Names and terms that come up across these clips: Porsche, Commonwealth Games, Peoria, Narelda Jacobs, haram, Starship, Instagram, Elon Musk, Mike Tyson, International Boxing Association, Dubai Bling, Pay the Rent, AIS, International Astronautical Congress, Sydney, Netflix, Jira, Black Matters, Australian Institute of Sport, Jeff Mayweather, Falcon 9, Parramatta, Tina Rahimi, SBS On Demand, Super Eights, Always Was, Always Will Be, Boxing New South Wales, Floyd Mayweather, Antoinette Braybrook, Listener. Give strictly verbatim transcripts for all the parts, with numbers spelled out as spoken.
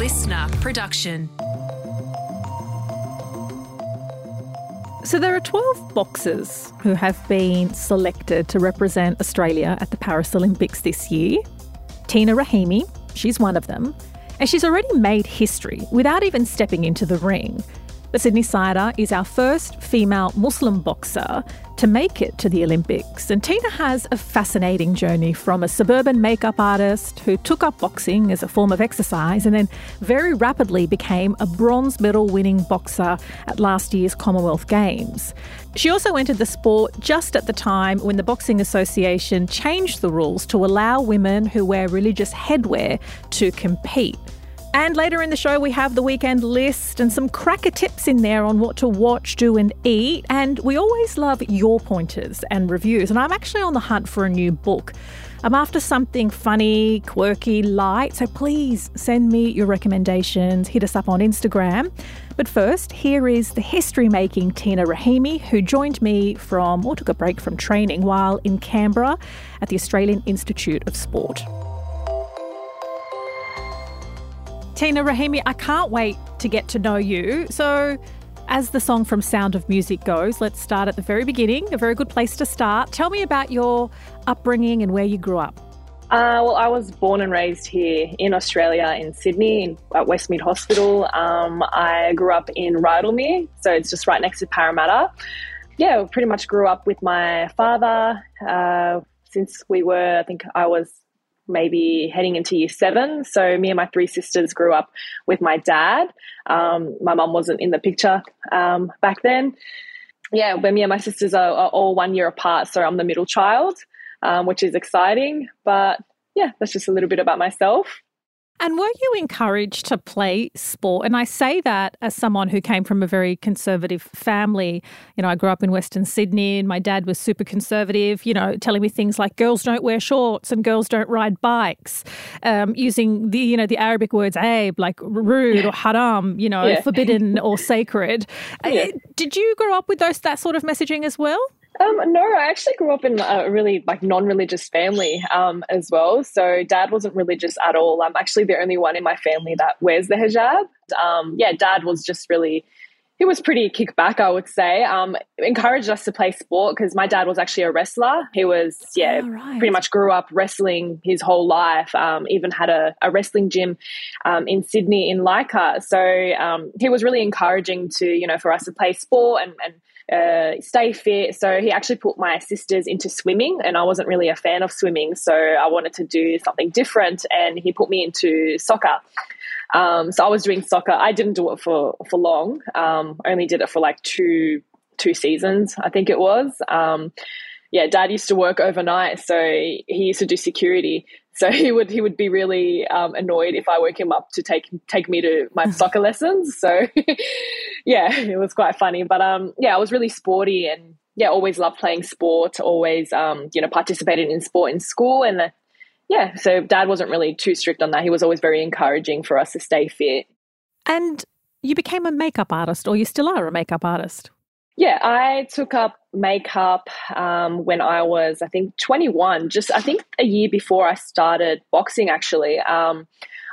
Listener production. So there are twelve boxers who have been selected to represent Australia at the Paris Olympics this year. Tina Rahimi, she's one of them, and she's already made history without even stepping into the ring. The Sydney Sider is our first female Muslim boxer to make it to the Olympics. And Tina has a fascinating journey from a suburban makeup artist who took up boxing as a form of exercise and then very rapidly became a bronze medal winning boxer at last year's Commonwealth Games. She also entered the sport just at the time when the Boxing Association changed the rules to allow women who wear religious headwear to compete. And later in the show, we have the weekend list and some cracker tips in there on what to watch, do and eat. And we always love your pointers and reviews. And I'm actually on the hunt for a new book. I'm after something funny, quirky, light. So please send me your recommendations. Hit us up on Instagram. But first, here is the history-making Tina Rahimi, who joined me from, or took a break from training while in Canberra at the Australian Institute of Sport. Tina Rahimi, I can't wait to get to know you. So as the song from Sound of Music goes, let's start at the very beginning, a very good place to start. Tell me about your upbringing and where you grew up. Uh, well, I was born and raised here in Australia, in Sydney, in, at Westmead Hospital. Um, I grew up in Rydalmere, so it's just right next to Parramatta. Yeah, pretty much grew up with my father uh, since we were, I think I was maybe heading into year seven. So me and my three sisters grew up with my dad. Um, my mum wasn't in the picture um, back then. Yeah, but me and my sisters are, are all one year apart, so I'm the middle child, um, which is exciting. But yeah, that's just a little bit about myself. And were you encouraged to play sport? And I say that as someone who came from a very conservative family. You know, I grew up in Western Sydney and my dad was super conservative, you know, telling me things like girls don't wear shorts and girls don't ride bikes, um, using the, you know, the Arabic words aib, like rude or haram, you know, yeah. forbidden or sacred. Yeah. Did you grow up with those that sort of messaging as well? Um, no, I actually grew up in a really like non-religious family um, as well. So dad wasn't religious at all. I'm actually the only one in my family that wears the hijab. Um, yeah, dad was just really, he was pretty kickback, I would say. Um, encouraged us to play sport because my dad was actually a wrestler. He was, yeah, oh, right. pretty much grew up wrestling his whole life, um, even had a, a wrestling gym um, in Sydney in Leica. So um, he was really encouraging to, you know, for us to play sport and, and Uh, stay fit. So he actually put my sisters into swimming, and I wasn't really a fan of swimming, so I wanted to do something different, and he put me into soccer. Um, so I was doing soccer. I didn't do it for for long. Um, only did it for like two two seasons, I think it was. Um, yeah, Dad used to work overnight, so he used to do security. So he would he would be really um, annoyed if I woke him up to take take me to my soccer lessons. So, yeah, it was quite funny. But, um, yeah, I was really sporty and, yeah, always loved playing sport, always, um, you know, participated in sport in school. And, uh, yeah, so Dad wasn't really too strict on that. He was always very encouraging for us to stay fit. And you became a makeup artist, or you still are a makeup artist? Yeah, I took up makeup um, when I was, I think, twenty-one, just I think a year before I started boxing, actually. Um,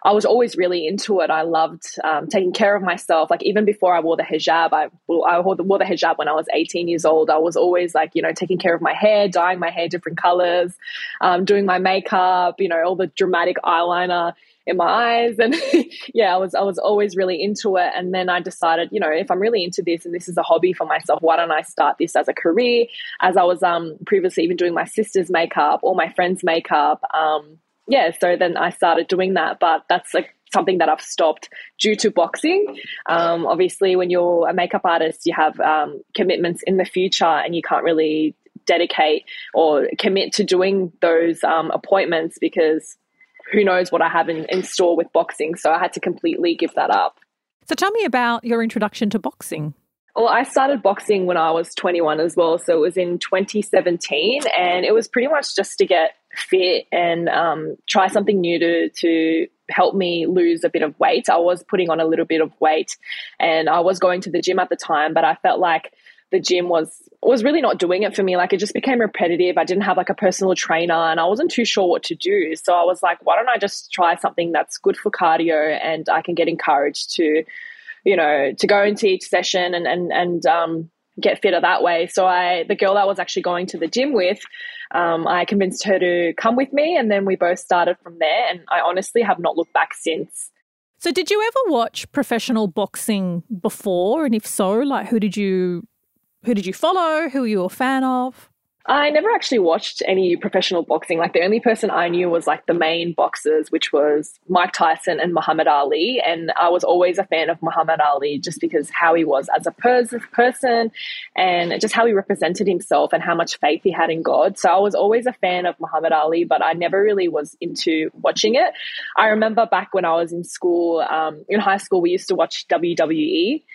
I was always really into it. I loved um, taking care of myself. Like even before I wore the hijab, I, well, I wore, the, wore the hijab when I was eighteen years old. I was always like, you know, taking care of my hair, dyeing my hair different colors, um, doing my makeup, you know, all the dramatic eyeliner in my eyes. And yeah, I was, I was always really into it. And then I decided, you know, if I'm really into this and this is a hobby for myself, why don't I start this as a career? As I was, um, previously even doing my sister's makeup or my friend's makeup. Um, yeah. So then I started doing that, but that's like something that I've stopped due to boxing. Um, obviously when you're a makeup artist, you have, um, commitments in the future and you can't really dedicate or commit to doing those, um, appointments because who knows what I have in, in store with boxing. So I had to completely give that up. So tell me about your introduction to boxing. Well, I started boxing when I was twenty-one as well. So it was in twenty seventeen, and it was pretty much just to get fit and um, try something new to, to help me lose a bit of weight. I was putting on a little bit of weight and I was going to the gym at the time, but I felt like the gym was was really not doing it for me. Like, it just became repetitive. I didn't have like a personal trainer and I wasn't too sure what to do. So I was like, why don't I just try something that's good for cardio and I can get encouraged to, you know, to go into each session and and and um, get fitter that way. So I, the girl that I was actually going to the gym with, um, I convinced her to come with me, and then we both started from there. And I honestly have not looked back since. So did you ever watch professional boxing before? And if so, like, who did you who did you follow? Who were you a fan of? I never actually watched any professional boxing. Like, the only person I knew was like the main boxers, which was Mike Tyson and Muhammad Ali. And I was always a fan of Muhammad Ali just because how he was as a pers- person and just how he represented himself and how much faith he had in God. So I was always a fan of Muhammad Ali, but I never really was into watching it. I remember back when I was in school, um, in high school, we used to watch W W E.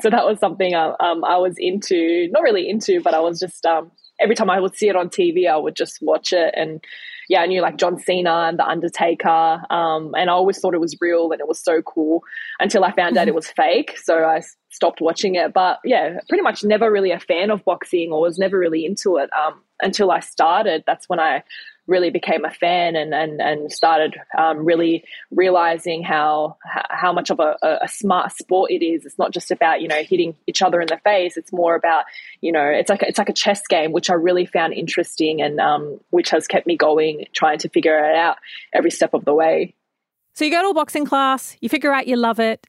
So that was something I, um, I was into, not really into, but I was just... Um, every time I would see it on T V, I would just watch it. And yeah, I knew like John Cena and The Undertaker. Um, and I always thought it was real and it was so cool until I found out it was fake. So I stopped watching it. But yeah, pretty much never really a fan of boxing or was never really into it um, until I started. That's when I really became a fan and and, and started um, really realizing how how much of a, a smart sport it is. It's not just about, you know, hitting each other in the face. It's more about, you know, it's like it's like a chess game, which I really found interesting and um, which has kept me going, trying to figure it out every step of the way. So you go to a boxing class, you figure out you love it,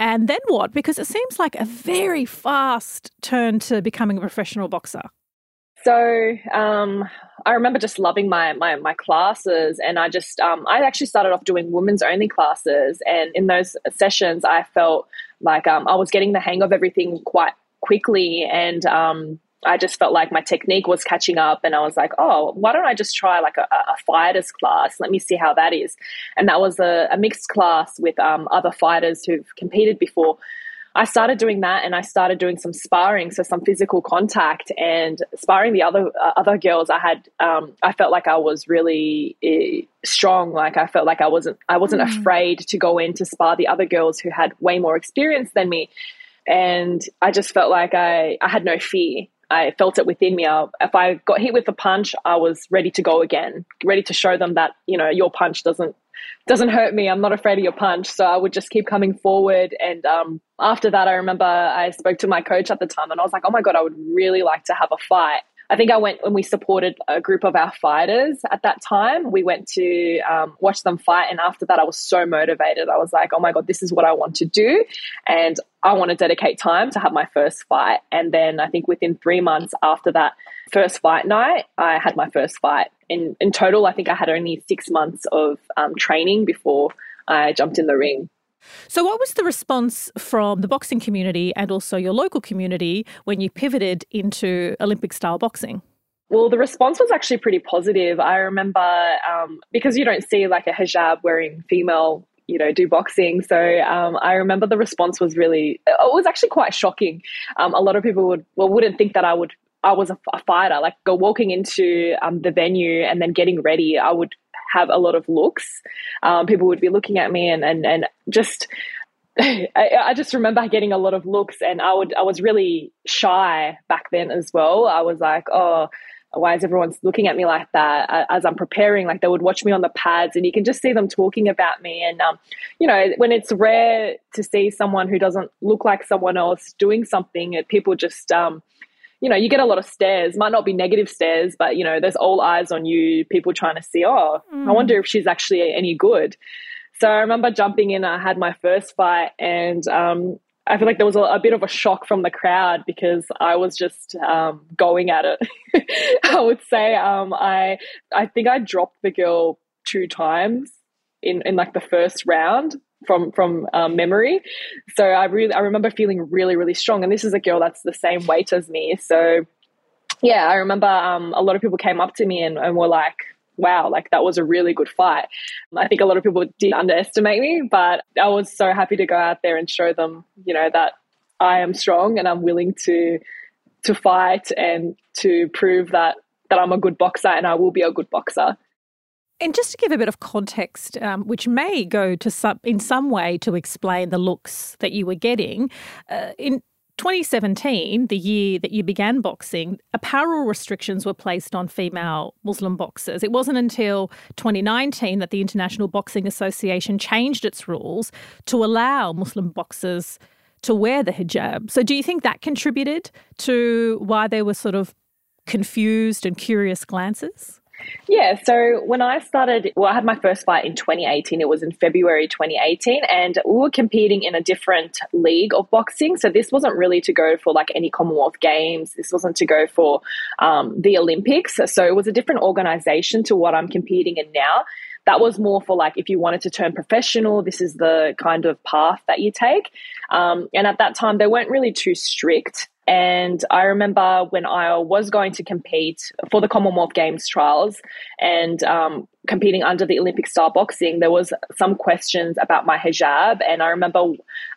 and then what? Because it seems like a very fast turn to becoming a professional boxer. So um, I remember just loving my, my my classes, and I just um, I actually started off doing women's only classes, and in those sessions I felt like um, I was getting the hang of everything quite quickly, and um, I just felt like my technique was catching up, and I was like, oh, why don't I just try like a, a fighters class? Let me see how that is. And that was a, a mixed class with um, other fighters who've competed before. I started doing that, and I started doing some sparring, so some physical contact and sparring the other uh, other girls. I had, um, I felt like I was really uh, strong. Like I felt like I wasn't, I wasn't mm. afraid to go in to spar the other girls who had way more experience than me, and I just felt like I, I had no fear. I felt it within me. I, if I got hit with a punch, I was ready to go again, ready to show them that, you know, your punch doesn't. doesn't hurt me. I'm not afraid of your punch. So I would just keep coming forward. And um, after that, I remember I spoke to my coach at the time, and I was like, oh my God, I would really like to have a fight. I think I went when we supported a group of our fighters at that time. We went to um, watch them fight. And after that, I was so motivated. I was like, oh my God, this is what I want to do. And I want to dedicate time to have my first fight. And then I think within three months after that first fight night, I had my first fight. In, in total, I think I had only six months of um, training before I jumped in the ring. So what was the response from the boxing community and also your local community when you pivoted into Olympic-style boxing? Well, the response was actually pretty positive. I remember um, because you don't see like a hijab-wearing female, you know, do boxing. So um, I remember the response was really, it was actually quite shocking. Um, a lot of people would well wouldn't think that I would I was a, a fighter, like go walking into um, the venue and then getting ready, I would have a lot of looks. Um, people would be looking at me and, and, and just, I, I just remember getting a lot of looks, and I would, I was really shy back then as well. I was like, oh, why is everyone looking at me like that? As I'm preparing, like they would watch me on the pads, and you can just see them talking about me. And, um, you know, when it's rare to see someone who doesn't look like someone else doing something, it, people just, um, you know, you get a lot of stares, might not be negative stares, but, you know, there's all eyes on you, people trying to see, oh, mm. I wonder if she's actually any good. So I remember jumping in, I had my first fight, and um, I feel like there was a, a bit of a shock from the crowd because I was just um, going at it. I would say um, I I think I dropped the girl two times in, in like the first round. from from um, memory. So I really I remember feeling really, really strong. And this is a girl that's the same weight as me. So yeah, I remember um, a lot of people came up to me and, and were like, wow, like that was a really good fight. I think a lot of people did underestimate me, but I was so happy to go out there and show them, you know, that I am strong and I'm willing to to fight and to prove that that I'm a good boxer and I will be a good boxer. And just to give a bit of context, um, which may go to some, in some way to explain the looks that you were getting, uh, in twenty seventeen, the year that you began boxing, apparel restrictions were placed on female Muslim boxers. It wasn't until twenty nineteen that the International Boxing Association changed its rules to allow Muslim boxers to wear the hijab. So do you think that contributed to why there were sort of confused and curious glances? Yeah, so when I started, well, I had my first fight in twenty eighteen. It was in February twenty eighteen, and we were competing in a different league of boxing. So this wasn't really to go for like any Commonwealth Games. This wasn't to go for um, the Olympics. So it was a different organisation to what I'm competing in now. That was more for like if you wanted to turn professional, this is the kind of path that you take. Um, and at that time, they weren't really too strict. And I remember when I was going to compete for the Commonwealth Games trials and um, competing under the Olympic style boxing, there was some questions about my hijab. And I remember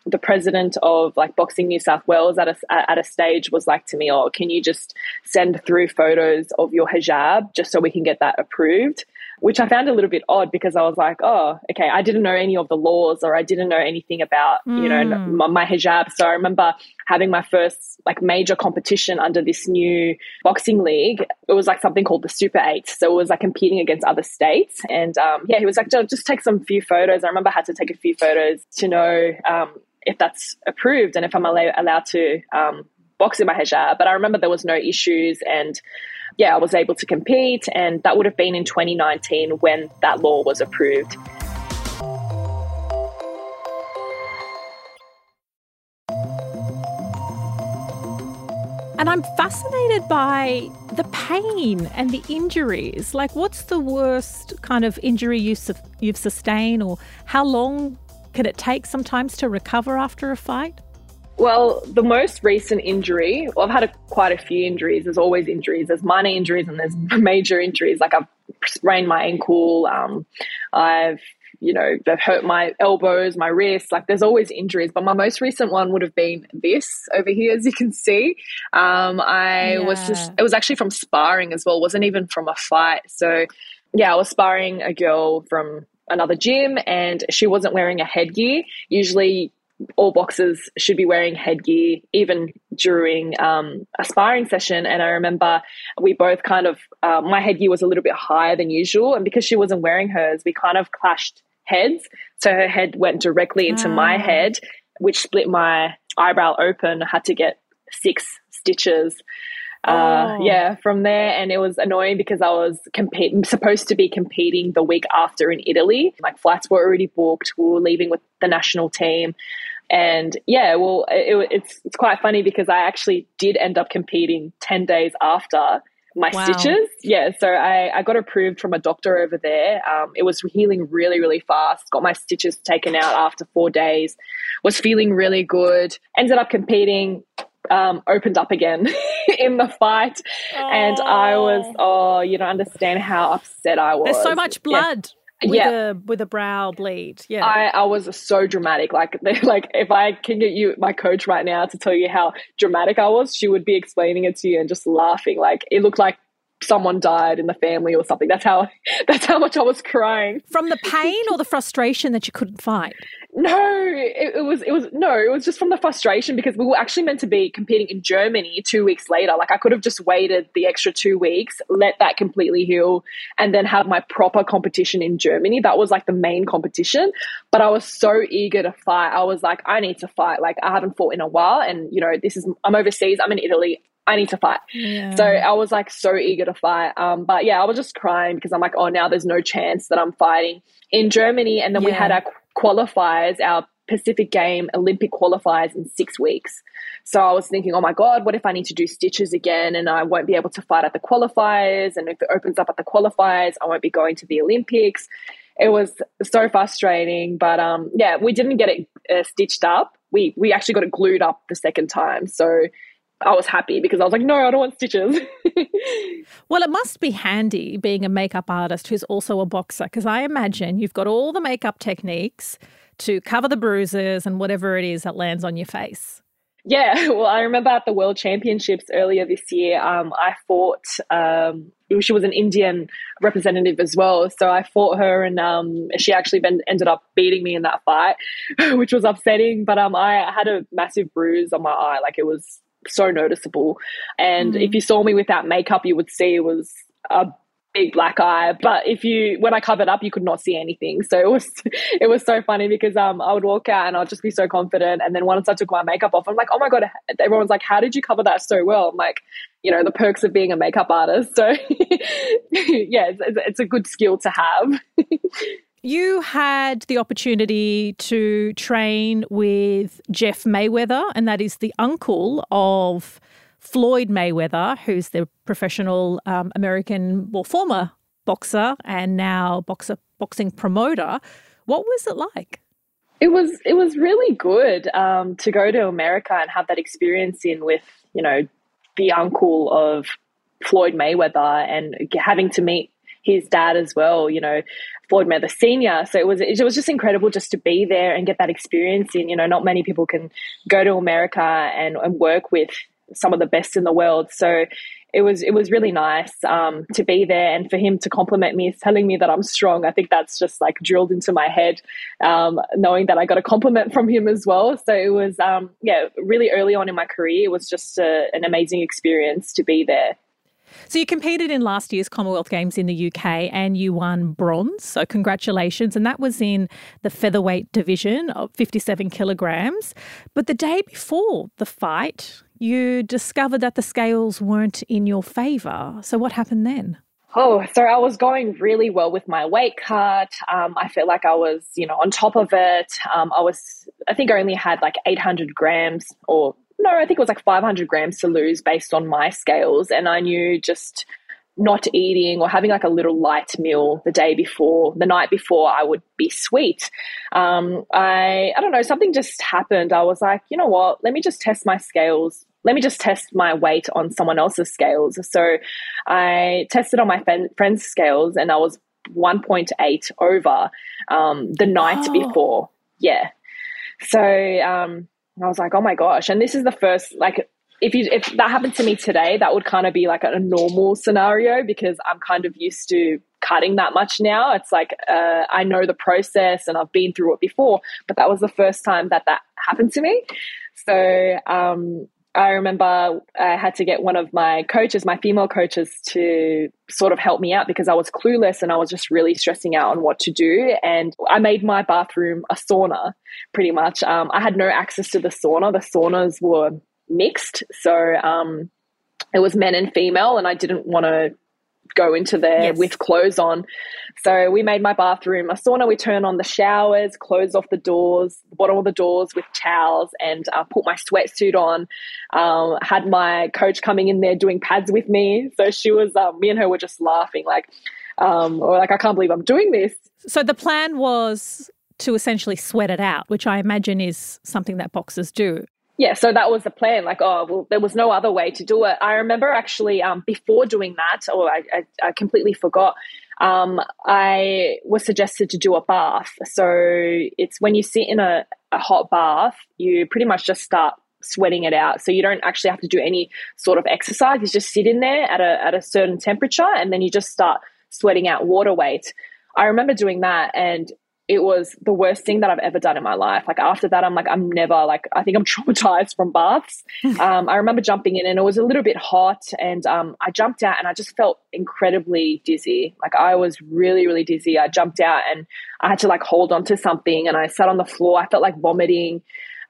the president of like Boxing New South Wales at a, at a stage was like to me, oh, can you just send through photos of your hijab just so we can get that approved? Which I found a little bit odd because I was like, oh, okay, I didn't know any of the laws or I didn't know anything about, mm. you know, my, my hijab. So I remember having my first like major competition under this new boxing league. It was like something called the Super Eights. So it was like competing against other states. And um, yeah, he was like, just take some few photos. I remember I had to take a few photos to know um, if that's approved and if I'm allow- allowed to um, box in my hijab. But I remember there was no issues and yeah, I was able to compete, and that would have been in twenty nineteen when that law was approved. And I'm fascinated by the pain and the injuries. Like, what's the worst kind of injury you su- you've sustained, or how long can it take sometimes to recover after a fight? Well, the most recent injury, well, I've had a, quite a few injuries. There's always injuries. There's minor injuries and there's major injuries. Like I've sprained my ankle. Um, I've, you know, they've hurt my elbows, my wrists. Like there's always injuries. But my most recent one would have been this over here, as you can see. Um, I yeah. was just, it was actually from sparring as well. It wasn't even from a fight. So yeah, I was sparring a girl from another gym and she wasn't wearing a headgear. Usually all boxers should be wearing headgear even during um, a sparring session. And I remember we both kind of, uh, my headgear was a little bit higher than usual. And because she wasn't wearing hers, we kind of clashed heads. So her head went directly into mm. my head, which split my eyebrow open. I had to get six stitches. Uh, oh. Yeah, from there. And it was annoying because I was compete- supposed to be competing the week after in Italy. Like flights were already booked. We were leaving with the national team. And yeah, well, it, it's it's quite funny because I actually did end up competing ten days after my wow. stitches. Yeah, so I, I got approved from a doctor over there. Um, it was healing really, really fast. Got my stitches taken out after four days. Was feeling really good. Ended up competing. Um, opened up again in the fight. Aww. And I was, oh, you don't understand how upset I was. There's so much blood. Yeah. With yeah. a with a brow bleed. Yeah. I, I was so dramatic. Like like if I can get you my coach right now to tell you how dramatic I was, she would be explaining it to you and just laughing. Like it looked like someone died in the family or something. That's how that's how much I was crying. From the pain or the frustration that you couldn't fight? No, it, it was it was no, it was just from the frustration because we were actually meant to be competing in Germany two weeks later. Like I could have just waited the extra two weeks, let that completely heal, and then have my proper competition in Germany. That was like the main competition. But I was so eager to fight. I was like, I need to fight. Like I haven't fought in a while, and you know, this is I'm overseas, I'm in Italy. I need to fight. Yeah. So I was like so eager to fight. Um, but yeah, I was just crying because I'm like, oh, now there's no chance that I'm fighting in Germany. And then yeah. we had our qualifiers, our Pacific Game Olympic qualifiers in six weeks. So I was thinking, oh my God, what if I need to do stitches again and I won't be able to fight at the qualifiers? And if it opens up at the qualifiers, I won't be going to the Olympics. It was so frustrating. But um, yeah, we didn't get it uh, stitched up. We, we actually got it glued up the second time. So I was happy because I was like, no, I don't want stitches. Well, it must be handy being a makeup artist who's also a boxer because I imagine you've got all the makeup techniques to cover the bruises and whatever it is that lands on your face. Yeah, well, I remember at the World Championships earlier this year, um, I fought um, she was an Indian representative as well. So I fought her, and um, she actually been, ended up beating me in that fight, which was upsetting. But um, I had a massive bruise on my eye. Like, it was so noticeable. And mm. if you saw me without makeup, you would see it was a big black eye. But if you, when I covered up, you could not see anything. So it was, it was so funny because um, I would walk out and I'd just be so confident. And then once I took my makeup off, I'm like, oh my God, everyone's like, how did you cover that so well? I'm like, you know, the perks of being a makeup artist. So yeah, it's, it's a good skill to have. You had the opportunity to train with Jeff Mayweather, and that is the uncle of Floyd Mayweather, who's the professional um, American, well, former boxer and now boxer boxing promoter. What was it like? It was it was really good um, to go to America and have that experience in with, you know, the uncle of Floyd Mayweather, and having to meet his dad as well, you know, Ford Mather Senior. So it was it was just incredible just to be there and get that experience in. You know, not many people can go to America and, and work with some of the best in the world. So it was it was really nice um, to be there, and for him to compliment me, telling me that I'm strong. I think that's just like drilled into my head, um, knowing that I got a compliment from him as well. So it was, um, yeah, really early on in my career, it was just a, an amazing experience to be there. So you competed in last year's Commonwealth Games in the U K and you won bronze. So congratulations. And that was in the featherweight division of fifty-seven kilograms. But the day before the fight, you discovered that the scales weren't in your favour. So what happened then? Oh, so I was going really well with my weight cut. Um, I felt like I was, you know, on top of it. Um, I was, I think I only had like eight hundred grams or No, I think it was like five hundred grams to lose based on my scales. And I knew just not eating or having like a little light meal the day before, the night before, I would be sweet. Um, I, I don't know, something just happened. I was like, you know what, let me just test my scales. Let me just test my weight on someone else's scales. So I tested on my friend's scales and I was one point eight over um, the night oh. before. Yeah. So, um, and I was like, oh my gosh. And this is the first, like, if you if that happened to me today, that would kind of be like a normal scenario because I'm kind of used to cutting that much now. It's like uh, I know the process and I've been through it before, but that was the first time that that happened to me. So um, I remember I had to get one of my coaches, my female coaches, to sort of help me out because I was clueless and I was just really stressing out on what to do. And I made my bathroom a sauna. Pretty much. Um, I had no access to the sauna. The saunas were mixed. So um, it was men and female, and I didn't want to go into there yes. with clothes on. So we made my bathroom a sauna. We turned on the showers, closed off the doors, bottom of the doors with towels, and uh, put my sweatsuit on. Um, had my coach coming in there doing pads with me. So she was, um, me and her were just laughing, like, um, or like, I can't believe I'm doing this. So the plan was to essentially sweat it out, which I imagine is something that boxers do. Yeah, so that was the plan. Like, oh, well, there was no other way to do it. I remember actually um, before doing that, or I, I, I completely forgot, um, I was suggested to do a bath. So it's when you sit in a, a hot bath, you pretty much just start sweating it out. So you don't actually have to do any sort of exercise. You just sit in there at a, at a certain temperature and then you just start sweating out water weight. I remember doing that, and it was the worst thing that I've ever done in my life. Like, after that, I'm like, I'm never like, I think I'm traumatized from baths. um, I remember jumping in and it was a little bit hot, and um, I jumped out and I just felt incredibly dizzy. Like, I was really, really dizzy. I jumped out and I had to like hold on to something, and I sat on the floor. I felt like vomiting.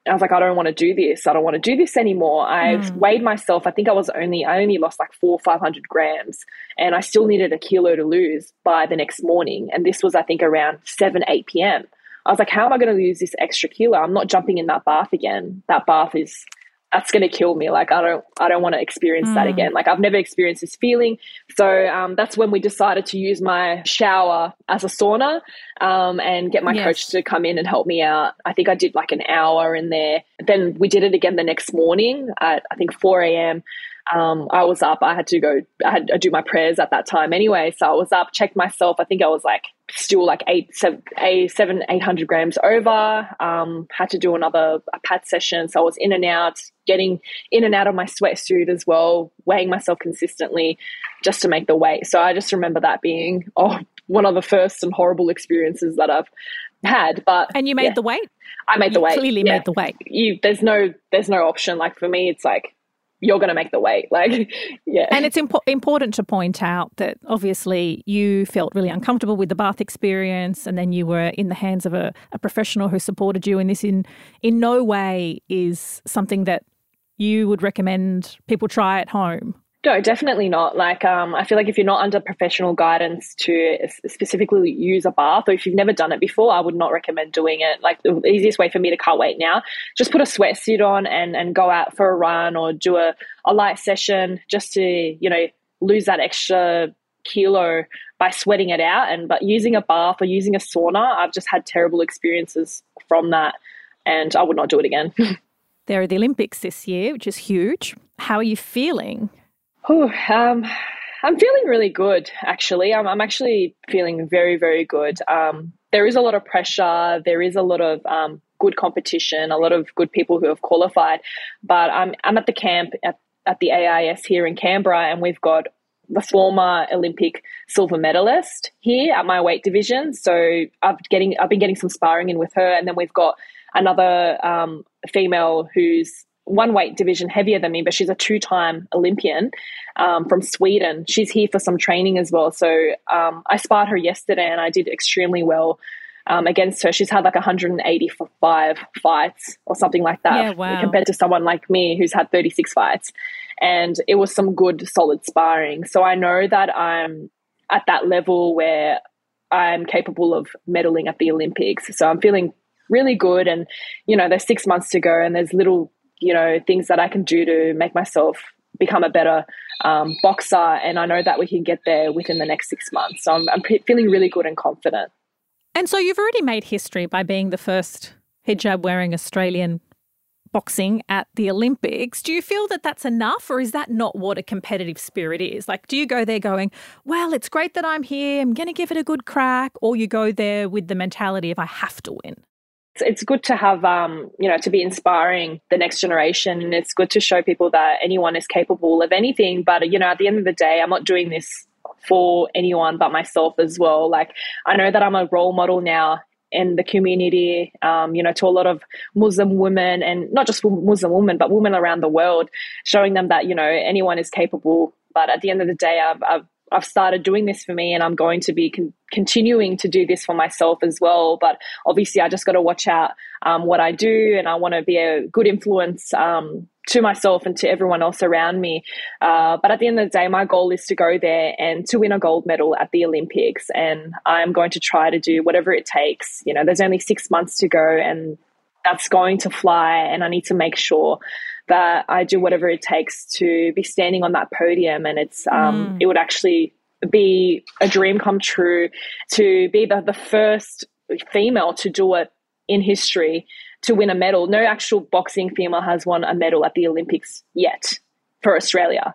I was like, I don't want to do this. I don't want to do this anymore. I mm. weighed myself. I think I was only, I only lost like four or five hundred grams, and I still needed a kilo to lose by the next morning. And this was, I think, around seven, eight p.m. I was like, how am I going to lose this extra kilo? I'm not jumping in that bath again. That bath is, that's going to kill me. Like, I don't, I don't want to experience mm. that again. Like, I've never experienced this feeling. So um, that's when we decided to use my shower as a sauna um, and get my yes. coach to come in and help me out. I think I did like an hour in there. Then we did it again the next morning at, I think, four a.m. Um, I was up. I had to go, I had to do my prayers at that time anyway. So I was up, checked myself. I think I was like still like eight, seven, eight, seven, eight hundred grams over. Um, had to do another a pad session, so I was in and out, getting in and out of my sweatsuit as well, weighing myself consistently just to make the weight. So I just remember that being oh, one of the first and horrible experiences that I've had. But and you made yeah, the weight. I made you the weight. Clearly yeah. made the weight. You there's no there's no option. Like for me, it's like, you're going to make the weight. Like, yeah. And it's impo- important to point out that obviously you felt really uncomfortable with the bath experience, and then you were in the hands of a, a professional who supported you. And this in, in no way is something that you would recommend people try at home. No, definitely not. Like, um, I feel like if you're not under professional guidance to specifically use a bath, or if you've never done it before, I would not recommend doing it. Like, the easiest way for me to cut weight now, just put a sweatsuit on and, and go out for a run or do a, a light session just to, you know, lose that extra kilo by sweating it out. And but using a bath or using a sauna, I've just had terrible experiences from that, and I would not do it again. There are the Olympics this year, which is huge. How are you feeling? Oh, um, I'm feeling really good, actually. I'm, I'm actually feeling very, very good. Um, there is a lot of pressure. There is a lot of um, good competition, a lot of good people who have qualified. But I'm I'm at the camp at, at the A I S here in Canberra, and we've got the former Olympic silver medalist here at my weight division. So I've getting I've been getting some sparring in with her, and then we've got another um, female who's one weight division heavier than me, but she's a two-time Olympian um, from Sweden. She's here for some training as well. So um, I sparred her yesterday and I did extremely well um, against her. She's had like one hundred eighty-five fights or something like that, yeah, wow. compared to someone like me who's had thirty-six fights. And it was some good, solid sparring. So I know that I'm at that level where I'm capable of medaling at the Olympics. So I'm feeling really good. And, you know, there's six months to go and there's little you know, things that I can do to make myself become a better um, boxer. And I know that we can get there within the next six months. So I'm, I'm p- feeling really good and confident. And so you've already made history by being the first hijab-wearing Australian boxing at the Olympics. Do you feel that that's enough, or is that not what a competitive spirit is? Like, do you go there going, well, it's great that I'm here, I'm going to give it a good crack, or you go there with the mentality of I have to win? It's good to have, um, you know, to be inspiring the next generation, and it's good to show people that anyone is capable of anything. But, you know, at the end of the day, I'm not doing this for anyone but myself as well. Like, I know that I'm a role model now in the community, um, you know, to a lot of Muslim women, and not just Muslim women, but women around the world, showing them that, you know, anyone is capable. But at the end of the day, I've, I've I've started doing this for me, and I'm going to be con- continuing to do this for myself as well. But obviously I just got to watch out um, what I do, and I want to be a good influence um, to myself and to everyone else around me. Uh, but at the end of the day, my goal is to go there and to win a gold medal at the Olympics, and I'm going to try to do whatever it takes. You know, there's only six months to go, and that's going to fly, and I need to make sure that I do whatever it takes to be standing on that podium. And it's um, mm. it would actually be a dream come true to be the, the first female to do it in history, to win a medal. No actual boxing female has won a medal at the Olympics yet for Australia.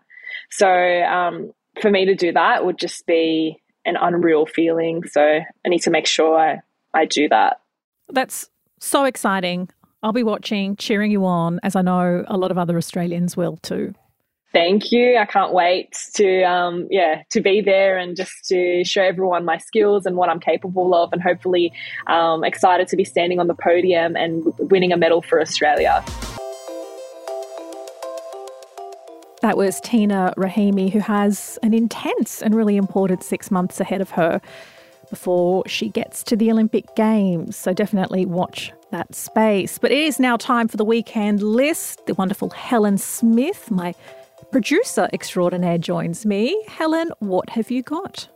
So um, for me to do that would just be an unreal feeling. So I need to make sure I, I do that. That's so exciting. I'll be watching, cheering you on, as I know a lot of other Australians will too. Thank you. I can't wait to, um, yeah, to be there and just to show everyone my skills and what I'm capable of, and hopefully um, excited to be standing on the podium and w- winning a medal for Australia. That was Tina Rahimi, who has an intense and really important six months ahead of her before she gets to the Olympic Games. So definitely watch that space. But it is now time for the weekend list. The wonderful Helen Smith, my producer extraordinaire, joins me. Helen, what have you got?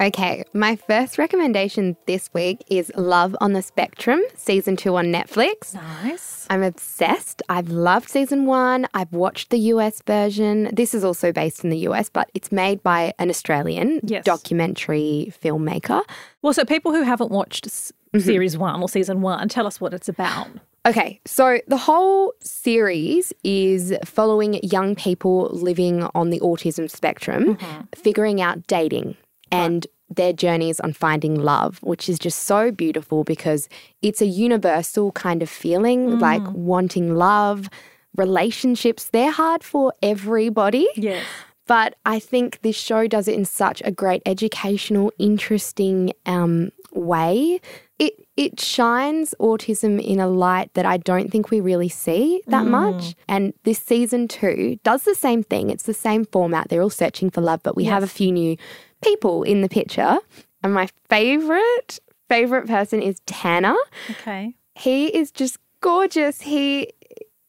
Okay, my first recommendation this week is Love on the Spectrum, Season two on Netflix. Nice. I'm obsessed. I've loved Season one. I've watched the U S version. This is also based in the U S, but it's made by an Australian yes. documentary filmmaker. Well, so people who haven't watched mm-hmm. Series one or Season one, tell us what it's about. Okay, so the whole series is following young people living on the autism spectrum, mm-hmm. figuring out dating and their journeys on finding love, which is just so beautiful because it's a universal kind of feeling, mm. like wanting love, relationships. They're hard for everybody. Yes. But I think this show does it in such a great educational, interesting um, way. It it shines autism in a light that I don't think we really see that mm. much. And this season two does the same thing. It's the same format. They're all searching for love, but we yes. have a few new people in the picture. And my favourite, favourite person is Tanner. Okay. He is just gorgeous. He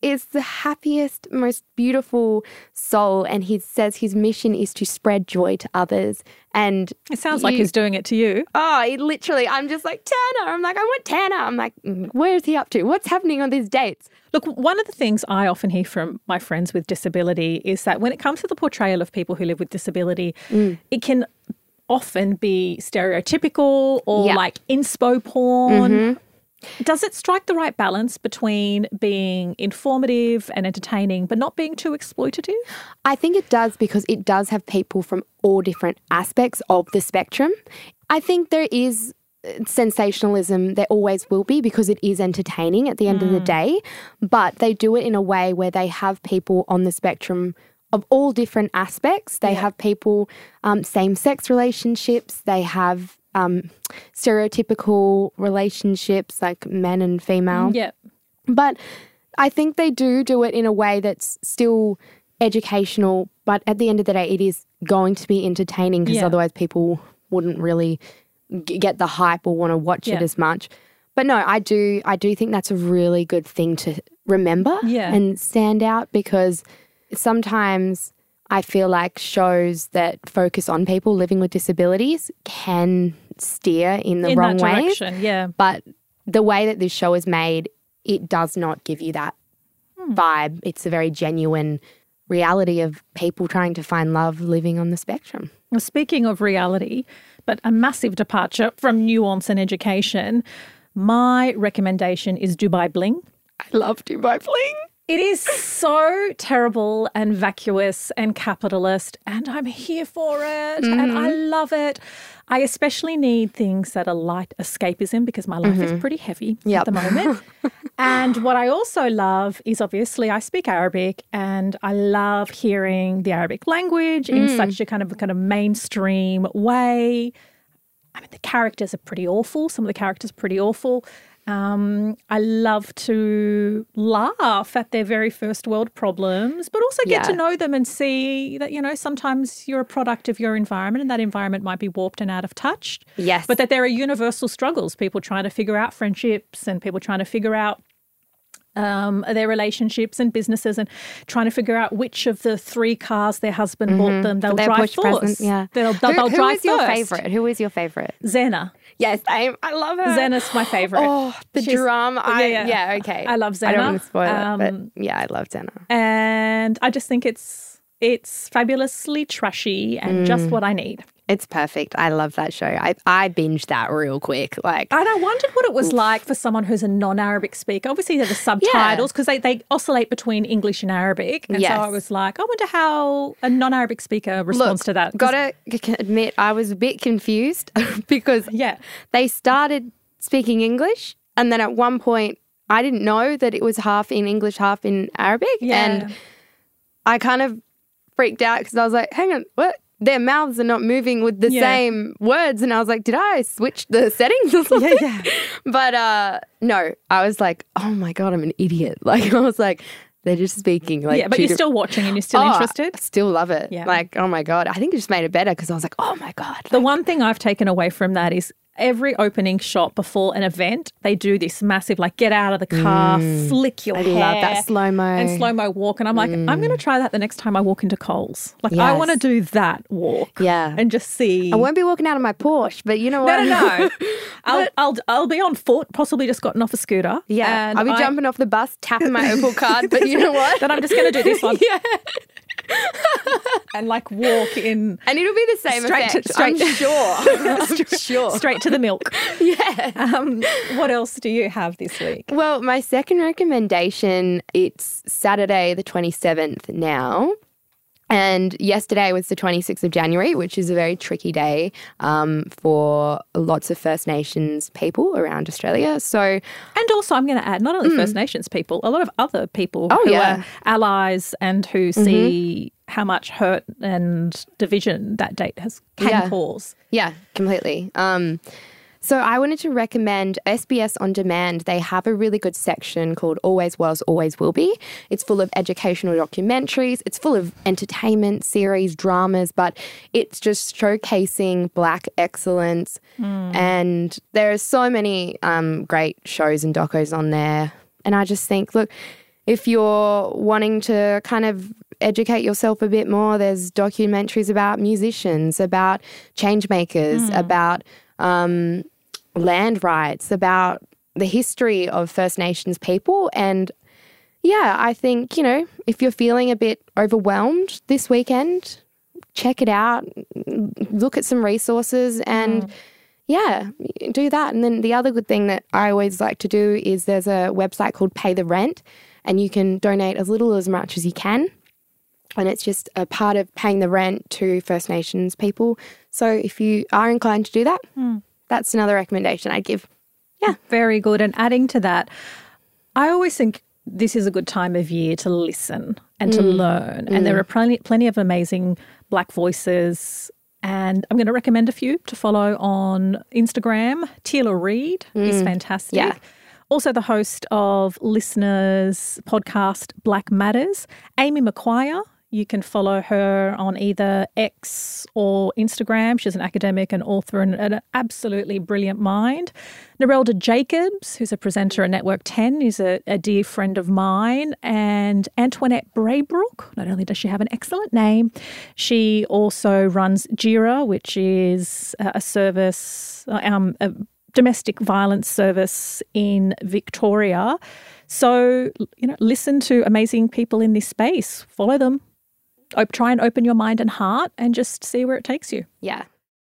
is the happiest, most beautiful soul, and he says his mission is to spread joy to others. And it sounds you, like he's doing it to you. Oh, he literally, I'm just like, Tanner. I'm like, I want Tanner. I'm like, where is he up to? What's happening on these dates? Look, one of the things I often hear from my friends with disability is that when it comes to the portrayal of people who live with disability, mm. it can often be stereotypical or yep. like inspo porn. Mm-hmm. Does it strike the right balance between being informative and entertaining but not being too exploitative? I think it does, because it does have people from all different aspects of the spectrum. I think there is sensationalism, there always will be, because it is entertaining at the end mm. of the day, but they do it in a way where they have people on the spectrum of all different aspects. They yeah. have people, um, same-sex relationships, they have... Um, stereotypical relationships like men and female. Yeah. But I think they do do it in a way that's still educational, but at the end of the day, it is going to be entertaining, because yeah. otherwise people wouldn't really g- get the hype or want to watch yeah. it as much. But no, I do, I do think that's a really good thing to remember yeah. and stand out, because sometimes I feel like shows that focus on people living with disabilities can steer in the in wrong way. In that direction, yeah. But the way that this show is made, it does not give you that mm. vibe. It's a very genuine reality of people trying to find love living on the spectrum. Well, speaking of reality, but a massive departure from nuance and education, my recommendation is Dubai Bling. I love Dubai Bling. It is so terrible and vacuous and capitalist, and I'm here for it mm-hmm. and I love it. I especially need things that are light escapism, because my life mm-hmm. is pretty heavy yep. at the moment. And what I also love is, obviously, I speak Arabic, and I love hearing the Arabic language mm. in such a kind of kind of mainstream way. I mean, the characters are pretty awful. Some of the characters are pretty awful. Um, I love to laugh at their very first world problems, but also get yeah. to know them and see that, you know, sometimes you're a product of your environment, and that environment might be warped and out of touch. Yes. But that there are universal struggles, people trying to figure out friendships, and people trying to figure out um, their relationships and businesses, and trying to figure out which of the three cars their husband mm-hmm. bought them they'll drive first. Present, yeah. They'll, they'll, who, they'll who drive is first. Your favourite? Who is your favourite? Zana. Yes, I, I love her. Zana's my favourite. Oh, the She's, drama. I, yeah, yeah. yeah, okay. I love Zana. I don't want to spoil um, it, but yeah, I love Zana. And I just think it's it's fabulously trashy and mm. just what I need. It's perfect. I love that show. I, I binged that real quick. Like, and I wondered what it was oof. like for someone who's a non-Arabic speaker. Obviously, there are the subtitles, because yeah. they, they oscillate between English and Arabic. And yes. so I was like, I wonder how a non-Arabic speaker responds Look, to that. Got to admit, I was a bit confused because yeah. they started speaking English, and then at one point I didn't know that it was half in English, half in Arabic. Yeah. And I kind of freaked out because I was like, hang on, what? Their mouths are not moving with the yeah. same words. And I was like, did I switch the settings or something? Yeah, yeah. But uh, no, I was like, oh my God, I'm an idiot. Like, I was like, they're just speaking. Like, yeah, but you're still watching and you're still oh, interested. I still love it. Yeah. Like, oh my God. I think it just made it better because I was like, oh my God. Like, the one thing I've taken away from that is every opening shot before an event, they do this massive, like, get out of the car, mm, flick your I hair. I love that slow-mo. And slow-mo walk. And I'm like, mm. I'm going to try that the next time I walk into Coles. Like, yes. I want to do that walk. Yeah. And just see. I won't be walking out of my Porsche, but you know what? No, no, no. I'll, I'll, I'll be on foot, possibly just gotten off a scooter. Yeah. And I'll be I, jumping off the bus, tapping my Opal card, but you know what? Then I'm just going to do this one. Yeah. And like walk in, and it'll be the same straight effect. To, straight, I'm sure, I'm straight, sure. Straight to the milk. Yeah. Um, what else do you have this week? Well, my second recommendation. It's Saturday the twenty-seventh now. And yesterday was the twenty-sixth of January, which is a very tricky day um, for lots of First Nations people around Australia. So, and also I'm going to add, not only mm. First Nations people, a lot of other people oh, who yeah. are allies and who mm-hmm. see how much hurt and division that date has can yeah. cause. Yeah, completely. Um So I wanted to recommend S B S On Demand. They have a really good section called Always Was, Always Will Be. It's full of educational documentaries. It's full of entertainment, series, dramas, but it's just showcasing Black excellence. Mm. And there are so many um, great shows and docos on there. And I just think, look, if you're wanting to kind of educate yourself a bit more, there's documentaries about musicians, about change makers, mm. about um, land rights, about the history of First Nations people. And yeah, I think, you know, if you're feeling a bit overwhelmed this weekend, check it out, look at some resources and mm. yeah, do that. And then the other good thing that I always like to do is there's a website called Pay the Rent, and you can donate as little or as much as you can. And it's just a part of paying the rent to First Nations people. So if you are inclined to do that, mm. that's another recommendation I'd give. Yeah. Very good. And adding to that, I always think this is a good time of year to listen and mm. to learn. Mm. And there are plenty, plenty of amazing Black voices. And I'm going to recommend a few to follow on Instagram. Teela Reid mm. is fantastic. Yeah. Also the host of Listener's podcast, Black Matters, Amy McQuire. You can follow her on either X or Instagram. She's an academic, an author, and an absolutely brilliant mind. Narelda Jacobs, who's a presenter at Network ten, is a, a dear friend of mine. And Antoinette Braybrook, not only does she have an excellent name, she also runs Jira, which is a service, um, a domestic violence service in Victoria. So, you know, listen to amazing people in this space. Follow them. Try and open your mind and heart and just see where it takes you. Yeah.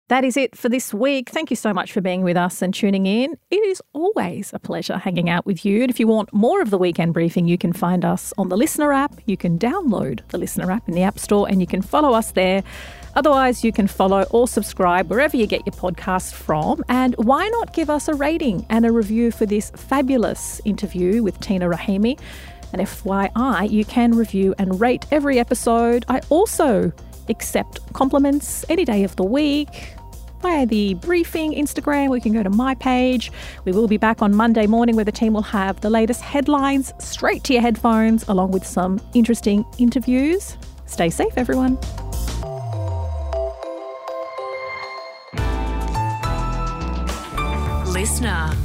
That is it for this week. Thank you so much for being with us and tuning in. It is always a pleasure hanging out with you. And if you want more of the Weekend Briefing, you can find us on the Listener app. You can download the Listener app in the App Store and you can follow us there. Otherwise, you can follow or subscribe wherever you get your podcasts from. And why not give us a rating and a review for this fabulous interview with Tina Rahimi? And F Y I, you can review and rate every episode. I also accept compliments any day of the week via the briefing Instagram. We can go to my page. We will be back on Monday morning where the team will have the latest headlines straight to your headphones along with some interesting interviews. Stay safe, everyone. Listener.